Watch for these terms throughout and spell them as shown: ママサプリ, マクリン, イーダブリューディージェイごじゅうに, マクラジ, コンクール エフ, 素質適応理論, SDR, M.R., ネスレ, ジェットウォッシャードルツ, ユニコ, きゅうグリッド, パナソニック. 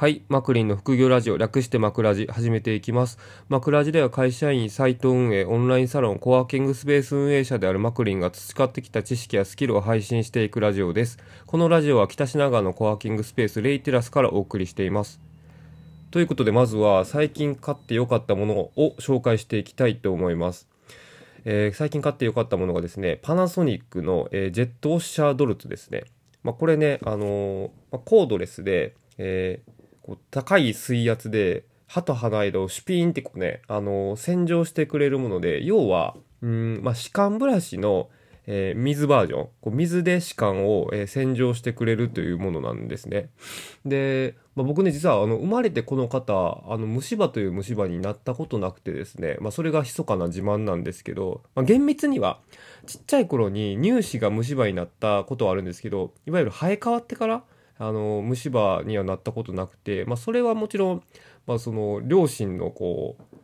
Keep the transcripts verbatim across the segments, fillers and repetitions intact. はい、マクリンの副業ラジオ、略してマクラジ、始めていきます。マクラジでは会社員、サイト運営、オンラインサロン、コワーキングスペース運営者であるマクリンが培ってきた知識やスキルを配信していくラジオです。このラジオは北品川のコワーキングスペースレイテラスからお送りしています。ということで、まずは最近買って良かったものを紹介していきたいと思います。えー、最近買って良かったものがですね、パナソニックの、えー、ジェットウォッシャードルツですね。まあ、これね、あのーまあ、コードレスで、えー高い水圧で歯と歯の間をシュピーンってこうね、あのー、洗浄してくれるもので、要はうん、まあ、歯間ブラシの、えー、水バージョン、こう水で歯間を、えー、洗浄してくれるというものなんですね。で、まあ、僕ね実はあの生まれてこの方あの虫歯という虫歯になったことなくてですね、まあ、それが密かな自慢なんですけど、まあ、厳密にはちっちゃい頃に乳歯が虫歯になったことはあるんですけど、いわゆる生え変わってからあの虫歯にはなったことなくて、まあ、それはもちろん、まあ、その両親のこう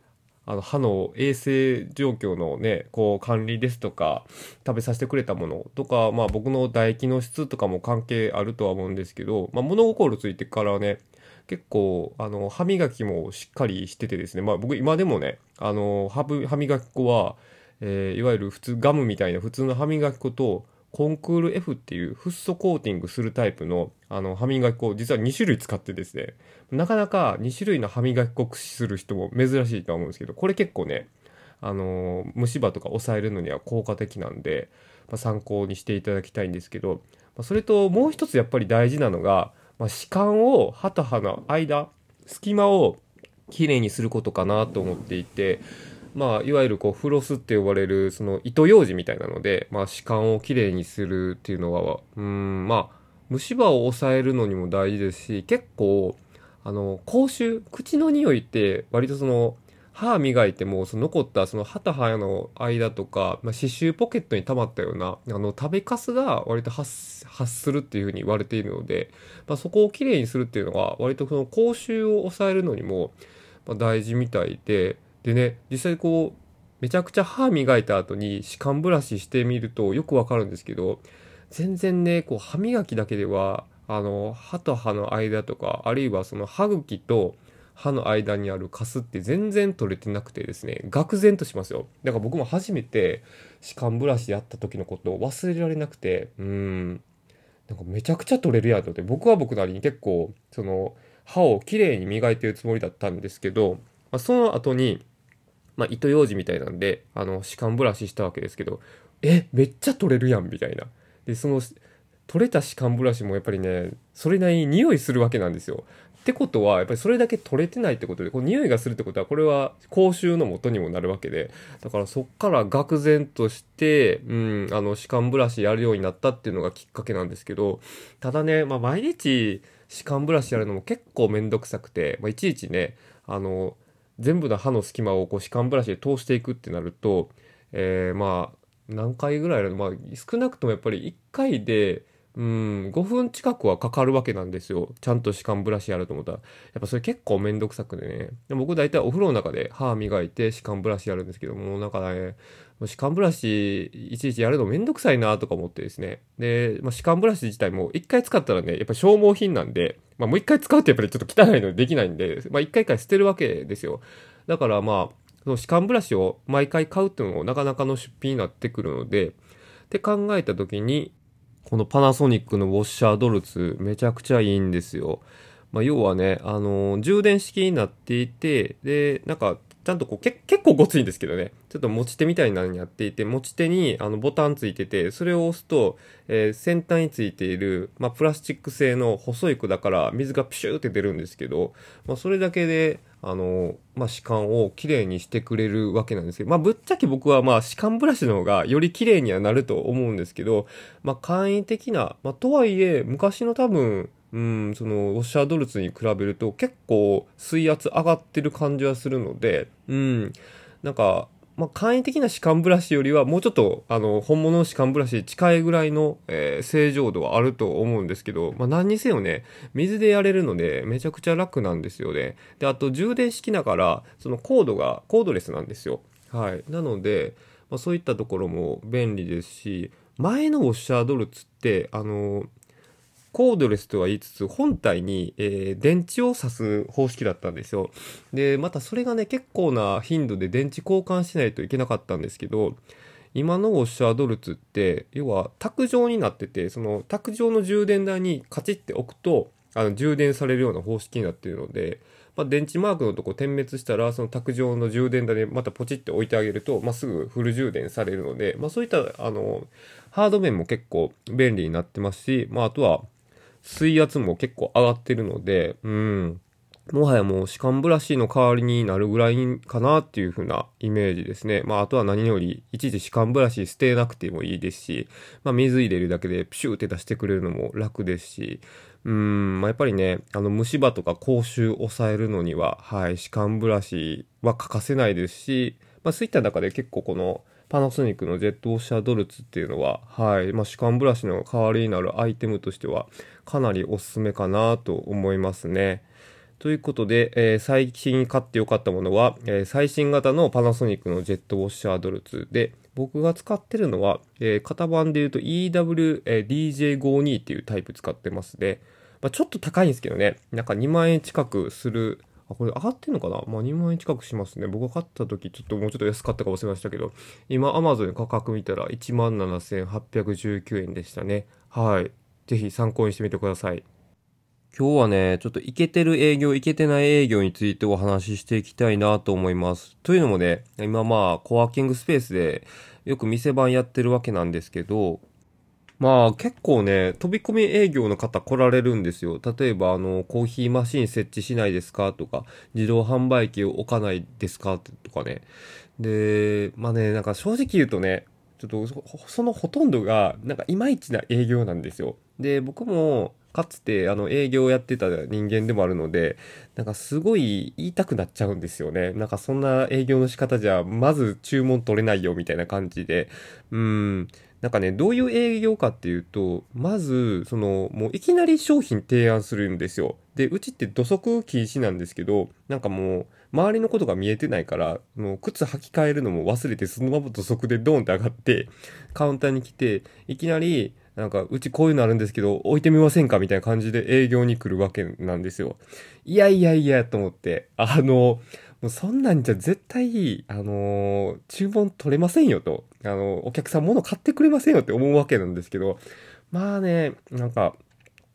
あの歯の衛生状況の、ね、こう管理ですとか食べさせてくれたものとか、まあ、僕の唾液の質とかも関係あるとは思うんですけど、まあ、物心ついてからね結構あの歯磨きもしっかりしててですね、まあ、僕今でもねあの 歯, 歯磨き粉は、えー、いわゆる普通ガムみたいな普通の歯磨き粉とコンクール エフ っていうフッ素コーティングするタイプのあの歯磨き粉を実はに種類使ってですね、なかなかに種類の歯磨き粉を駆使する人も珍しいとは思うんですけど、これ結構ね、あのー、虫歯とか抑えるのには効果的なんで、まあ、参考にしていただきたいんですけど、まあ、それともう一つやっぱり大事なのが、まあ、歯間を歯と歯の間隙間をきれいにすることかなと思っていて、まあ、いわゆるこうフロスって呼ばれるその糸ようじみたいなので、まあ、歯間をきれいにするっていうのはうーん、まあ、虫歯を抑えるのにも大事ですし、結構あの口臭、口の匂いって割とその歯磨いてもその残ったその歯と歯の間とか、まあ、歯周ポケットに溜まったようなあの食べかすが割と発、発するっていうふうに言われているので、まあ、そこをきれいにするっていうのは割とその口臭を抑えるのにも大事みたいで。でね、実際こうめちゃくちゃ歯磨いた後に歯間ブラシしてみるとよくわかるんですけど、全然ねこう歯磨きだけではあの歯と歯の間とか、あるいはその歯茎と歯の間にあるカスって全然取れてなくてですね、愕然としますよ。だから僕も初めて歯間ブラシやった時のことを忘れられなくて、うーんなんかめちゃくちゃ取れるやんと思って、僕は僕なりに結構その歯をきれいに磨いてるつもりだったんですけど、まあ、その後にまあ、糸ようじみたいなんであの歯間ブラシしたわけですけど、えめっちゃ取れるやんみたいな。でその取れた歯間ブラシもやっぱりねそれなりに匂いするわけなんですよ。ってことはやっぱりそれだけ取れてないってことで、こう匂いがするってことはこれは口臭の元にもなるわけで、だからそっから愕然として、うん、あの歯間ブラシやるようになったっていうのがきっかけなんですけど、ただね、まあ、毎日歯間ブラシやるのも結構めんどくさくて、まあ、いちいちねあの全部の歯の隙間をこう歯間ブラシで通していくってなると、えー、まあ何回ぐらいだろう、まあ、少なくともやっぱりいっかいでうんごふん近くはかかるわけなんですよ。ちゃんと歯間ブラシやると思ったらやっぱそれ結構めんどくさくてね、で僕大体お風呂の中で歯磨いて歯間ブラシやるんですけども、なんかね歯間ブラシいちいちやるのめんどくさいなとか思ってですね、で、まあ、歯間ブラシ自体もいっかい使ったらねやっぱ消耗品なんで、まあ、もう一回使うとやっぱりちょっと汚いのでできないんで、まあ、一回一回捨てるわけですよ。だからまあその歯間ブラシを毎回買うっていうのもなかなかの出費になってくるので、って考えた時にこのパナソニックのウォッシャードルツめちゃくちゃいいんですよ。まあ、要はね、あのー、充電式になっていて、でなんかちゃんとこうけ結構ごついんですけどね、ちょっと持ち手みたいなのにやっていて、持ち手にあのボタンついてて、それを押すと、えー、先端についている、まあ、プラスチック製の細い管だから水がピシューって出るんですけど、まあ、それだけであの、まあ、歯間をきれいにしてくれるわけなんですけど、まあ、ぶっちゃけ僕はまあ歯間ブラシの方がよりきれいにはなると思うんですけど、まあ、簡易的な、まあ、とはいえ昔の多分うんそのウォッシャードルツに比べると結構水圧上がってる感じはするので、うんなんか、まあ、簡易的な歯間ブラシよりはもうちょっとあの本物の歯間ブラシに近いぐらいの、えー、正常度はあると思うんですけど、まあ、何にせよね水でやれるのでめちゃくちゃ楽なんですよね。であと充電式だからそのコードがコードレスなんですよ。はい、なので、まあ、そういったところも便利ですし、前のウォッシャードルツってあのコードレスとは言いつつ本体に、えー、電池を挿す方式だったんですよ。でまたそれがね結構な頻度で電池交換しないといけなかったんですけど、今のウォッシャードルツって要は卓上になってて、その卓上の充電台にカチッて置くとあの充電されるような方式になっているので、まあ、電池マークのとこ点滅したらその卓上の充電台でまたポチッて置いてあげると、まあ、すぐフル充電されるので、まあ、そういったあのハード面も結構便利になってますし、まあ、あとは水圧も結構上がってるので、うん、もはやもう歯間ブラシの代わりになるぐらいかなっていう風なイメージですね。まああとは何よりいちいち歯間ブラシ捨てなくてもいいですし、まあ水入れるだけでピシューって出してくれるのも楽ですし、うん、まあやっぱりね、あの虫歯とか口臭を抑えるのには、はい、歯間ブラシは欠かせないですし、まあそういった中で結構このパナソニックのジェットウォッシャードルツっていうのは、はい、まあ、歯間ブラシの代わりになるアイテムとしてはかなりおすすめかなと思いますね。ということで、えー、最近買ってよかったものは、えー、最新型のパナソニックのジェットウォッシャードルツで、僕が使ってるのは、えー、型番で言うと イーダブリューディージェイごじゅうに っていうタイプ使ってますね。まあ、ちょっと高いんですけどね、なんかにまんえん近くする、あ、これ上がってんのかな、まあ、にまんえん近くしますね。僕が買った時ちょっともうちょっと安かったか忘れましたけど、今 Amazon の価格見たら いちまんななせんはっぴゃくじゅうきゅうえんでしたね。はい。ぜひ参考にしてみてください。今日はね、ちょっとイケてる営業、イケてない営業についてお話ししていきたいなと思います。というのもね、今まあコワーキングスペースでよく店番やってるわけなんですけど、まあ結構ね、飛び込み営業の方来られるんですよ。例えばあの、コーヒーマシン設置しないですかとか、自動販売機を置かないですかとかね。で、まあね、なんか正直言うとね、ちょっとそのほとんどがなんかいまいちな営業なんですよ。で、僕もかつてあの営業をやってた人間でもあるので、なんかすごい言いたくなっちゃうんですよね。なんかそんな営業の仕方じゃまず注文取れないよみたいな感じで、うーん。なんかね、どういう営業かっていうと、まず、その、もういきなり商品提案するんですよ。で、うちって土足禁止なんですけど、なんかもう、周りのことが見えてないから、もう靴履き替えるのも忘れて、そのまま土足でドーンって上がって、カウンターに来て、いきなり、なんか、うちこういうのあるんですけど、置いてみませんかみたいな感じで営業に来るわけなんですよ。いやいやいや、と思って、あの、もうそんなんじゃ絶対、あのー、注文取れませんよと。あのー、お客さん物買ってくれませんよって思うわけなんですけど。まあね、なんか、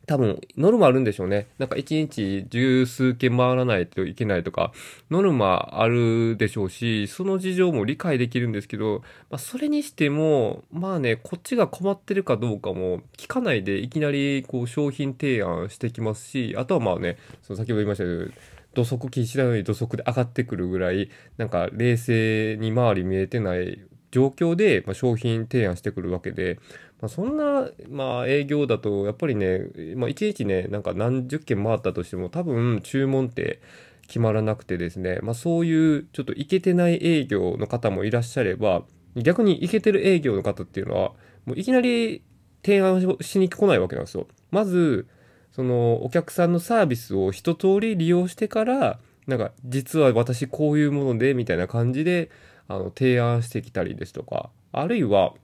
多分、ノルマあるんでしょうね。なんか一日十数件回らないといけないとか、ノルマあるでしょうし、その事情も理解できるんですけど、まあそれにしても、まあね、こっちが困ってるかどうかも聞かないでいきなりこう商品提案してきますし、あとはまあね、その先ほど言いましたけど、土足禁止なのに土足で上がってくるぐらい、なんか冷静に周り見えてない状況で、まあ、商品提案してくるわけで、まあ、そんな、まあ、営業だとやっぱりね、まあ、いちいちね、なんか何十件回ったとしても多分注文って決まらなくてですね、まあ、そういうちょっとイケてない営業の方もいらっしゃれば、逆にイケてる営業の方っていうのはもういきなり提案しに来ないわけなんですよ。まずそのお客さんのサービスを一通り利用してから、なんか実は私こういうものでみたいな感じであの提案してきたりですとか、あるいは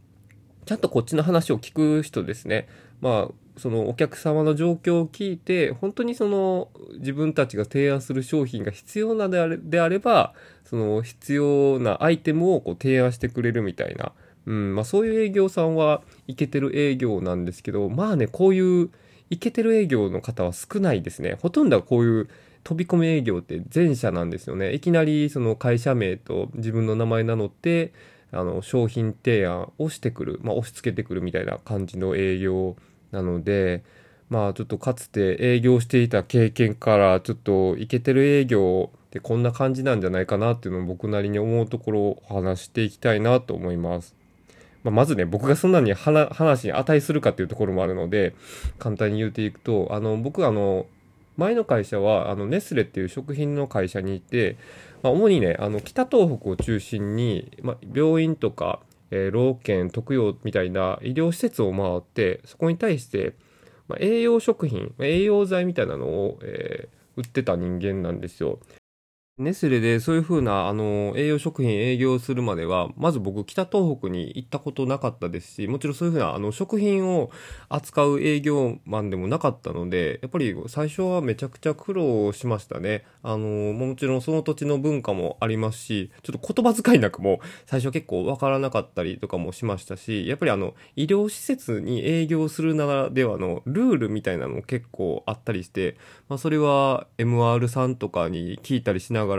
ちゃんとこっちの話を聞く人ですね。まあそのお客様の状況を聞いて、本当にその自分たちが提案する商品が必要なのであれ、であれば、その必要なアイテムをこう提案してくれるみたいな、うん、まあそういう営業さんはイケてる営業なんですけど、まあね、こういうイケてる営業の方は少ないですね。ほとんどはこういう飛び込み営業って前者なんですよね。いきなりその会社名と自分の名前名乗って、あの商品提案をしてくる、まあ押し付けてくるみたいな感じの営業なので、まあちょっとかつて営業していた経験からちょっとイケてる営業ってこんな感じなんじゃないかなっていうのを僕なりに思うところを話していきたいなと思います。まあ、まずね、僕がそんなに話に値するかっていうところもあるので、簡単に言っていくと、あの、僕あの、前の会社は、あの、ネスレっていう食品の会社にいて、まあ、主にね、あの、北東北を中心に、まあ、病院とか、えー、老健、特養みたいな医療施設を回って、そこに対して、まあ、栄養食品、栄養剤みたいなのを、えー、売ってた人間なんですよ。ネスレでそういう風なあの栄養食品営業するまでは、まず僕北東北に行ったことなかったですし、もちろんそういう風なあの食品を扱う営業マンでもなかったので、やっぱり最初はめちゃくちゃ苦労しましたね。あのもちろんその土地の文化もありますし、ちょっと言葉遣いなくも最初は結構わからなかったりとかもしましたし、やっぱりあの医療施設に営業するならではのルールみたいなのも結構あったりして、まあ、それは エムアール さんとかに聞いたりしながら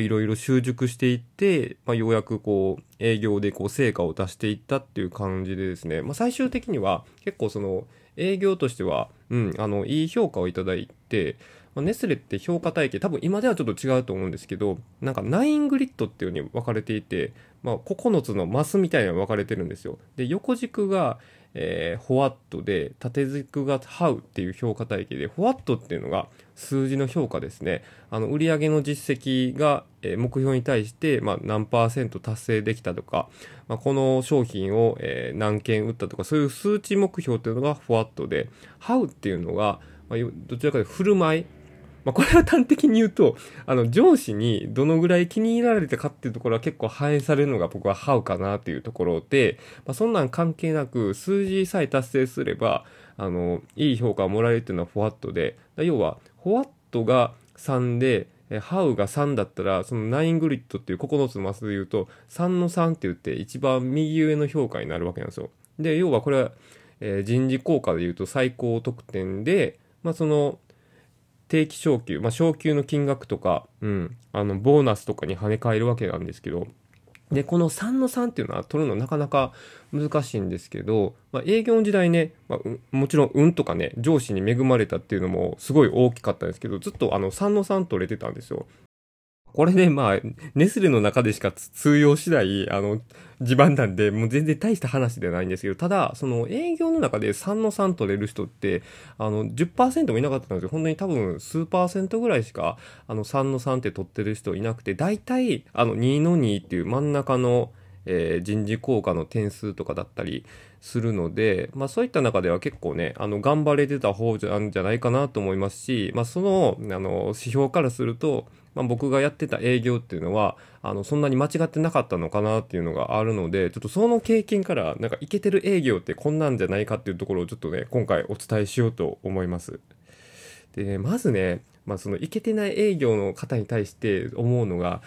いろいろ習熟していって、まあ、ようやくこう営業でこう成果を出していったっていう感じでですね、まあ、最終的には結構その営業としては、うん、あのいい評価をいただいて、まあ、ネスレって評価体系多分今ではちょっと違うと思うんですけど、なんかきゅうグリッドっていうように分かれていて、まあ、ここのつのマスみたいなのが分かれてるんですよ。で横軸がえー、ホワットで縦軸がハウっていう評価体系で、ホワットっていうのが数字の評価ですね。あの売上の実績が目標に対して、まあ、何パーセント達成できたとか、まあ、この商品をえ何件売ったとか、そういう数値目標っていうのがホワットで、ハウっていうのが、まあ、どちらかというと振る舞い、まあ、これは端的に言うと、あの上司にどのぐらい気に入られたかっていうところは結構反映されるのが僕はハウかなっていうところで、まあ、そんなん関係なく数字さえ達成すればあのいい評価をもらえるっていうのはフォワットで、要はフォワットがさんでハウがさんだったら、そのきゅうグリッドっていうここのつのマスで言うとさんのさんって言って一番右上の評価になるわけなんですよ。で要はこれは、えー、人事効果で言うと最高得点で、まあ、その定期昇給、まあ、昇給の金額とか、うん、あのボーナスとかに跳ね返るわけなんですけど、でこのさんのさんっていうのは取るのなかなか難しいんですけど、まあ、営業の時代ね、まあ、もちろん運とかね、上司に恵まれたっていうのもすごい大きかったんですけど、ずっとあのさんのさん取れてたんですよ。これでまあネスレの中でしか通用しないあの地盤なんで、もう全然大した話ではないんですけど、ただその営業の中でさんのさん取れる人ってあの じゅっパーセント もいなかったんですよ。本当に多分数パーセントぐらいしかあのさんのさんって取ってる人いなくて、大体あのにのにっていう真ん中のえー、人事効果の点数とかだったりするので、まあ、そういった中では結構ねあの頑張れてた方なんじゃないかなと思いますし、まあ、その、 あの指標からすると、まあ、僕がやってた営業っていうのはあのそんなに間違ってなかったのかなっていうのがあるので、ちょっとその経験からなんかイケてる営業ってこんなんじゃないかっていうところをちょっとね今回お伝えしようと思います。でまずね、まあ、そのイケてない営業の方に対して思うのが、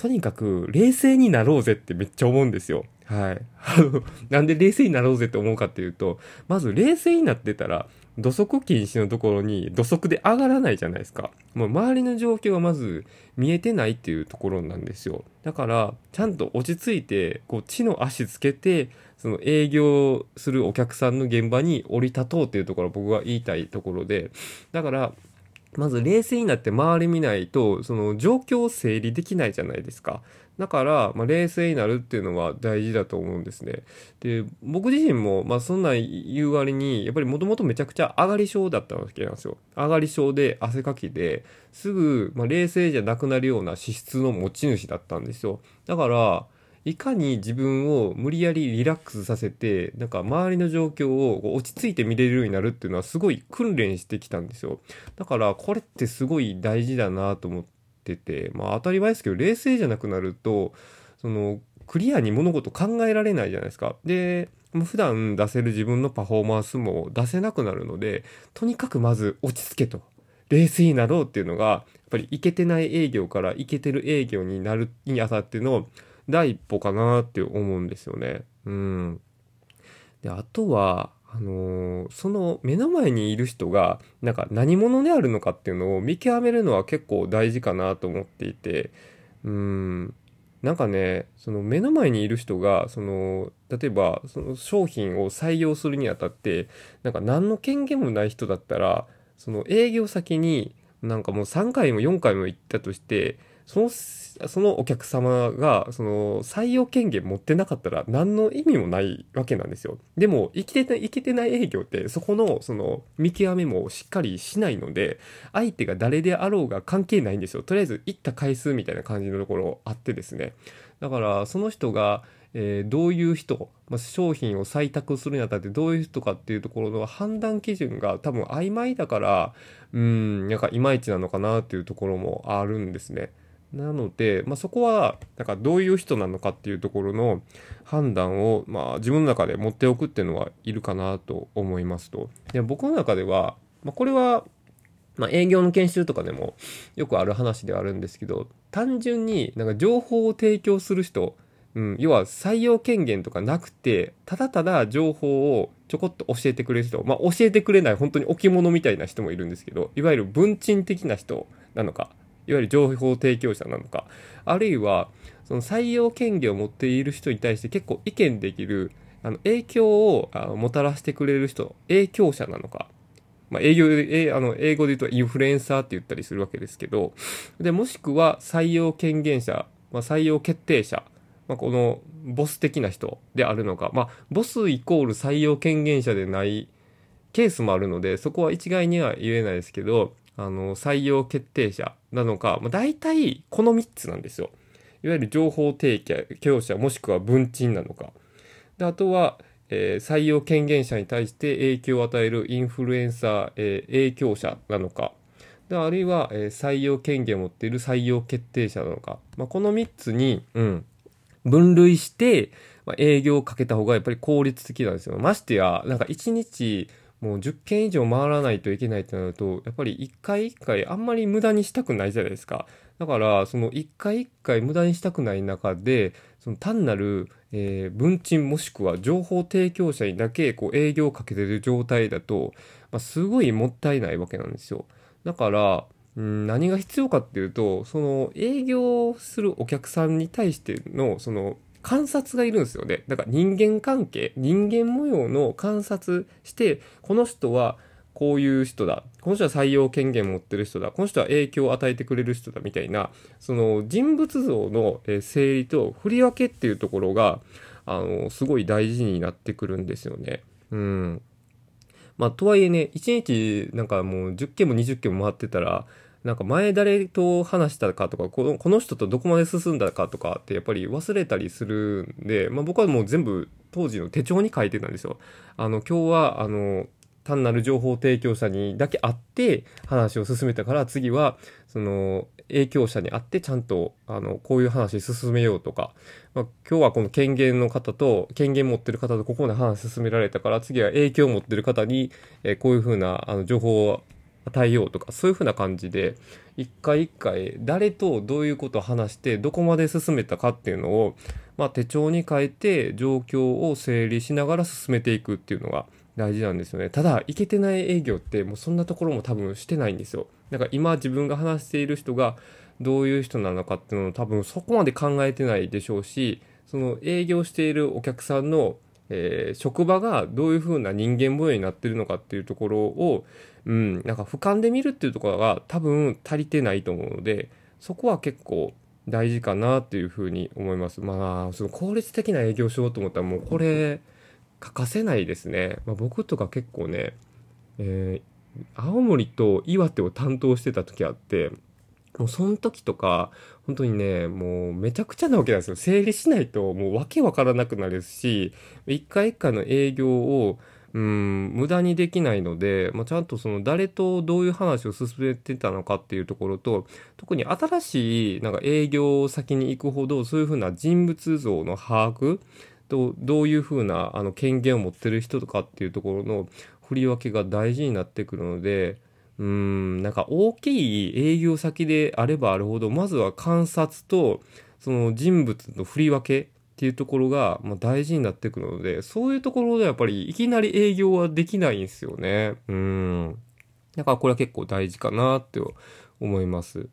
とにかく冷静になろうぜってめっちゃ思うんですよ。はい。あの、なんで冷静になろうぜって思うかっていうと、まず冷静になってたら、土足禁止のところに土足で上がらないじゃないですか。もう周りの状況がまず見えてないっていうところなんですよ。だから、ちゃんと落ち着いて、こう、地の足つけて、その営業するお客さんの現場に降り立とうっていうところ僕は言いたいところで、だから、まず冷静になって周り見ないとその状況を整理できないじゃないですか。だから、まあ、冷静になるっていうのは大事だと思うんですね。で僕自身も、まあ、そんな言う割にやっぱりもともとめちゃくちゃ上がり症だったわけなんですよ。上がり症で汗かきですぐ、まあ、冷静じゃなくなるような資質の持ち主だったんですよ。だからいかに自分を無理やりリラックスさせて、なんか周りの状況を落ち着いて見れるようになるっていうのはすごい訓練してきたんですよ。だからこれってすごい大事だなと思ってて、まあ当たり前ですけど、冷静じゃなくなると、そのクリアに物事考えられないじゃないですか。で、普段出せる自分のパフォーマンスも出せなくなるので、とにかくまず落ち着けと。冷静になろうっていうのが、やっぱりイケてない営業からイケてる営業になるにあたっての、第一歩かなって思うんですよね。うん。で、あとは、あのー、その目の前にいる人が、なんか何者であるのかっていうのを見極めるのは結構大事かなと思っていて、うん。なんかね、その目の前にいる人が、その、例えば、その商品を採用するにあたって、なんか何の権限もない人だったら、その営業先になんかもうさんかいもよんかいも行ったとして、その、そのお客様が、その、採用権限持ってなかったら、何の意味もないわけなんですよ。でも、生きてない、生きてない営業って、そこの、その、見極めもしっかりしないので、相手が誰であろうが関係ないんですよ。とりあえず、行った回数みたいな感じのところあってですね。だから、その人が、えー、どういう人、まあ、商品を採択するにあたってどういう人かっていうところの判断基準が多分曖昧だから、うーん、なんかいまいちなのかなっていうところもあるんですね。なので、まあ、そこはだからどういう人なのかっていうところの判断を、まあ、自分の中で持っておくっていうのはいるかなと思いますと。で僕の中では、まあ、これは、まあ、営業の研修とかでもよくある話ではあるんですけど、単純になんか情報を提供する人、うん、要は採用権限とかなくてただただ情報をちょこっと教えてくれる人、まあ、教えてくれない本当に置物みたいな人もいるんですけど、いわゆる文鎮的な人なのか、いわゆる情報提供者なのか、あるいはその採用権限を持っている人に対して結構意見できる、あの影響をもたらしてくれる人、影響者なのか、まあ、英語で、あの英語で言うとインフルエンサーって言ったりするわけですけど、でもしくは採用権限者、まあ、採用決定者、まあ、このボス的な人であるのか、まあ、ボスイコール採用権限者でないケースもあるので、そこは一概には言えないですけど、あの採用決定者なのか、まあ、大体このみっつなんですよ。いわゆる情報提供者もしくは文鎮なのかで、あとは、えー、採用権限者に対して影響を与えるインフルエンサー、えー、影響者なのかで、あるいは、えー、採用権限を持っている採用決定者なのか、まあ、このみっつに、うん、分類して、まあ、営業をかけた方がやっぱり効率的なんですよ。ましてやなんかいちにちもうじゅっけん以上回らないといけないってなると、やっぱり一回一回あんまり無駄にしたくないじゃないですか。だからその一回一回無駄にしたくない中で、その単なる、えー、文鎮もしくは情報提供者にだけこう営業をかけてる状態だと、まあ、すごいもったいないわけなんですよ。だからうん何が必要かっていうと、その営業するお客さんに対してのその観察がいるんですよね。だから人間関係、人間模様の観察して、この人はこういう人だ、この人は採用権限持ってる人だ、この人は影響を与えてくれる人だみたいな、その人物像の整理と振り分けっていうところが、あの、すごい大事になってくるんですよね。うん。まあ、とはいえね、いちにちなんかもうじゅっけんもにじゅっけんも回ってたら、なんか前誰と話したかとか、この、この人とどこまで進んだかとかってやっぱり忘れたりするんで、まあ、僕はもう全部当時の手帳に書いてたんですよ。あの今日はあの単なる情報提供者にだけ会って話を進めたから、次はその影響者に会ってちゃんとあのこういう話進めようとか、まあ、今日はこの権限の方と権限持ってる方とここまで話進められたから、次は影響を持ってる方にえこういうふうなあの情報を対応とか、そういう風な感じで一回一回誰とどういうことを話してどこまで進めたかっていうのを、まあ、手帳に変えて状況を整理しながら進めていくっていうのが大事なんですよね。ただイケてない営業ってもうそんなところも多分してないんですよ。だから今自分が話している人がどういう人なのかっていうのを多分そこまで考えてないでしょうし、その営業しているお客さんのえー、職場がどういう風な人間模様になってるのかっていうところを、うん、なんか俯瞰で見るっていうところが多分足りてないと思うので、そこは結構大事かなっていう風に思います。まあその効率的な営業をしようと思ったらもうこれ欠かせないですね。まあ、僕とか結構ね、えー、青森と岩手を担当してた時あって、もうその時とか本当にね、もうめちゃくちゃなわけなんですよ。整理しないともうわけわからなくなるし、一回一回の営業をうん無駄にできないので、まあ、ちゃんとその誰とどういう話を進めてたのかっていうところと、特に新しいなんか営業先に行くほどそういうふうな人物像の把握と、どういうふうなあの権限を持ってる人とかっていうところの振り分けが大事になってくるので、うーんなんか大きい営業先であればあるほど、まずは観察とその人物の振り分けっていうところがまあ大事になってくるので、そういうところでやっぱりいきなり営業はできないんですよね。うーんだからこれは結構大事かなって思います。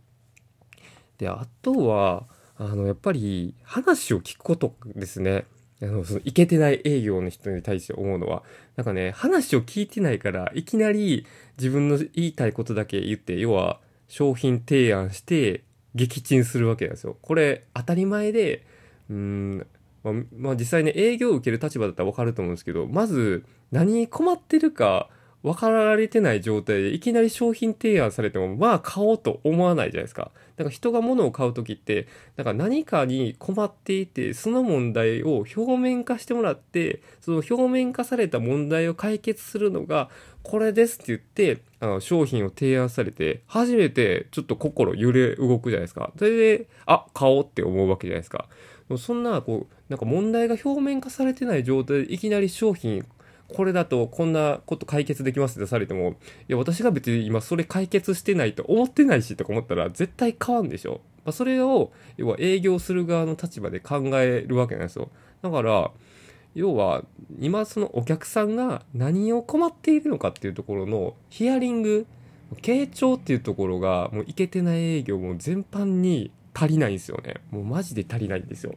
であとはあのやっぱり話を聞くことですね。あの、その、いけてない営業の人に対して思うのは、なんかね、話を聞いてないから、いきなり自分の言いたいことだけ言って、要は、商品提案して、撃沈するわけなんですよ。これ、当たり前で、うーん、まあ、まあ、実際ね、営業を受ける立場だったらわかると思うんですけど、まず、何に困ってるか分かられてない状態でいきなり商品提案されても、まあ買おうと思わないじゃないですか。なんか人が物を買うときって、なんか何かに困っていて、その問題を表面化してもらって、その表面化された問題を解決するのが、これですって言って、あの商品を提案されて、初めてちょっと心揺れ動くじゃないですか。それで、あ、買おうって思うわけじゃないですか。そんな、こう、なんか問題が表面化されてない状態でいきなり商品、これだとこんなこと解決できますってされても、いや私が別に今それ解決してないと思ってないしとか思ったら絶対買わんでしょ。まあ、それを要は営業する側の立場で考えるわけなんですよ。だから要は今そのお客さんが何を困っているのかっていうところのヒアリング、傾聴っていうところがもういけてない営業も全般に足りないんですよね。もうマジで足りないんですよ。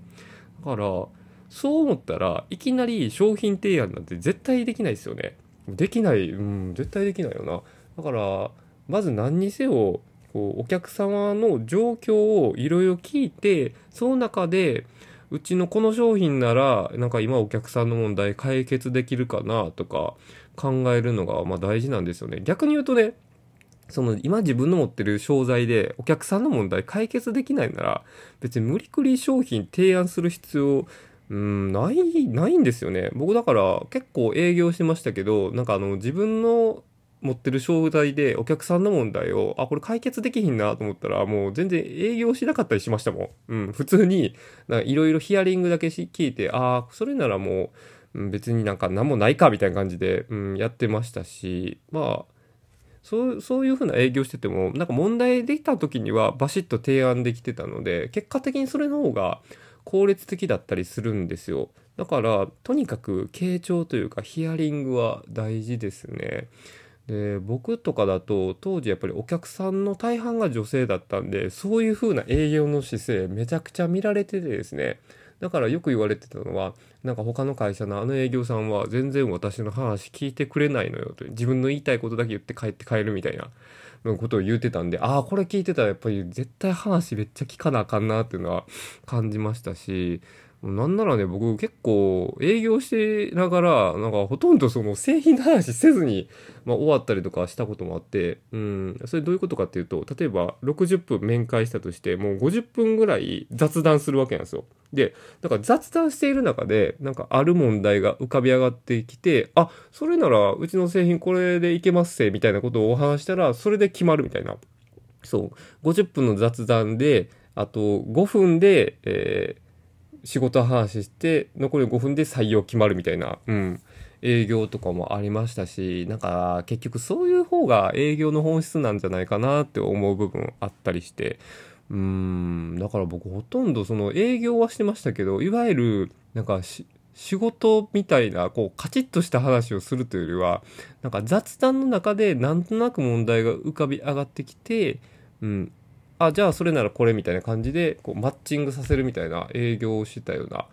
だからそう思ったらいきなり商品提案なんて絶対できないですよね。できない、うん、絶対できないよな。だからまず何にせよこうお客様の状況をいろいろ聞いて、その中でうちのこの商品ならなんか今お客さんの問題解決できるかなとか考えるのがまあ大事なんですよね。逆に言うとね、その今自分の持ってる商材でお客さんの問題解決できないなら別に無理くり商品提案する必要うん、ない、ないんですよね。僕だから結構営業してましたけど、なんかあの自分の持ってる商材でお客さんの問題を、あ、これ解決できひんなと思ったらもう全然営業しなかったりしましたもん。うん、普通にいろいろヒアリングだけ聞いて、ああ、それならもう別になんか何もないかみたいな感じで、うん、やってましたし、まあ、そう、そういう風な営業してても、なんか問題できた時にはバシッと提案できてたので、結果的にそれの方が、効率的だったりするんですよ。だからとにかく傾聴というかヒアリングは大事ですね。で、僕とかだと当時やっぱりお客さんの大半が女性だったんで、そういう風な営業の姿勢めちゃくちゃ見られててですね。だからよく言われてたのは、なんか他の会社のあの営業さんは全然私の話聞いてくれないのよと、自分の言いたいことだけ言って帰って帰るみたいなことを言ってたんで、ああこれ聞いてたらやっぱり絶対話めっちゃ聞かなあかんなっていうのは感じましたし、なんならね、僕結構営業してながらなんかほとんどその製品の話せずに、まあ、終わったりとかしたこともあって、うん、それどういうことかっていうと、例えばろくじゅっぷん面会したとしてもうごじゅっぷんぐらい雑談するわけなんですよ。で、だから雑談している中でなんかある問題が浮かび上がってきて、あ、それならうちの製品これでいけますせみたいなことをお話したらそれで決まるみたいな。そう、ごじゅっぷんの雑談で、あとごふんで、えー仕事話して残りごふんで採用決まるみたいな、うん、営業とかもありましたし、なんか結局そういう方が営業の本質なんじゃないかなって思う部分あったりして、うーん、だから僕ほとんどその営業はしてましたけど、いわゆるなんかし仕事みたいなこうカチッとした話をするというよりは、なんか雑談の中でなんとなく問題が浮かび上がってきて、うん。あ、じゃあそれならこれみたいな感じでこうマッチングさせるみたいな営業をしたような、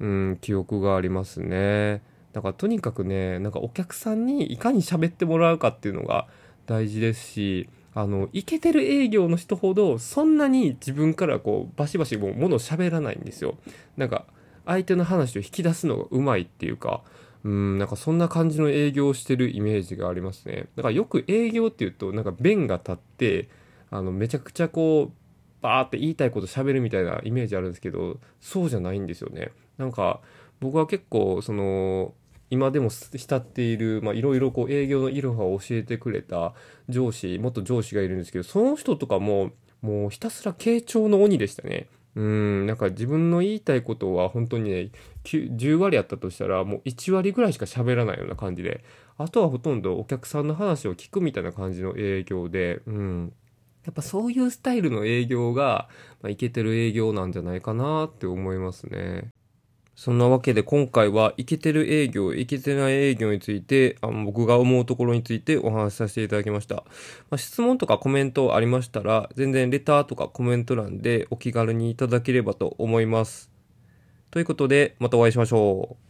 うん、記憶がありますね。だからとにかくね、なんかお客さんにいかに喋ってもらうかっていうのが大事ですし、あのイケてる営業の人ほどそんなに自分からこうバシバシもう物を喋らないんですよ。なんか相手の話を引き出すのがうまいっていうか、うん、なんかそんな感じの営業をしてるイメージがありますね。だからよく営業っていうとなんか弁が立ってあのめちゃくちゃこうバーって言いたいこと喋るみたいなイメージあるんですけど、そうじゃないんですよね。なんか僕は結構その今でも慕っている、まあいろいろこう営業のイロハを教えてくれた上司、元上司がいるんですけど、その人とかももうひたすら傾聴の鬼でしたね。うーん、なんか自分の言いたいことは本当にね、じゅうわりあったとしたらもういちわりぐらいしか喋らないような感じで、あとはほとんどお客さんの話を聞くみたいな感じの営業で、うん、やっぱそういうスタイルの営業が、まあ、イケてる営業なんじゃないかなって思いますね。そんなわけで今回はイケてる営業、イケてない営業について、あの僕が思うところについてお話しさせていただきました。まあ、質問とかコメントありましたら、全然レターとかコメント欄でお気軽にいただければと思います。ということで、またお会いしましょう。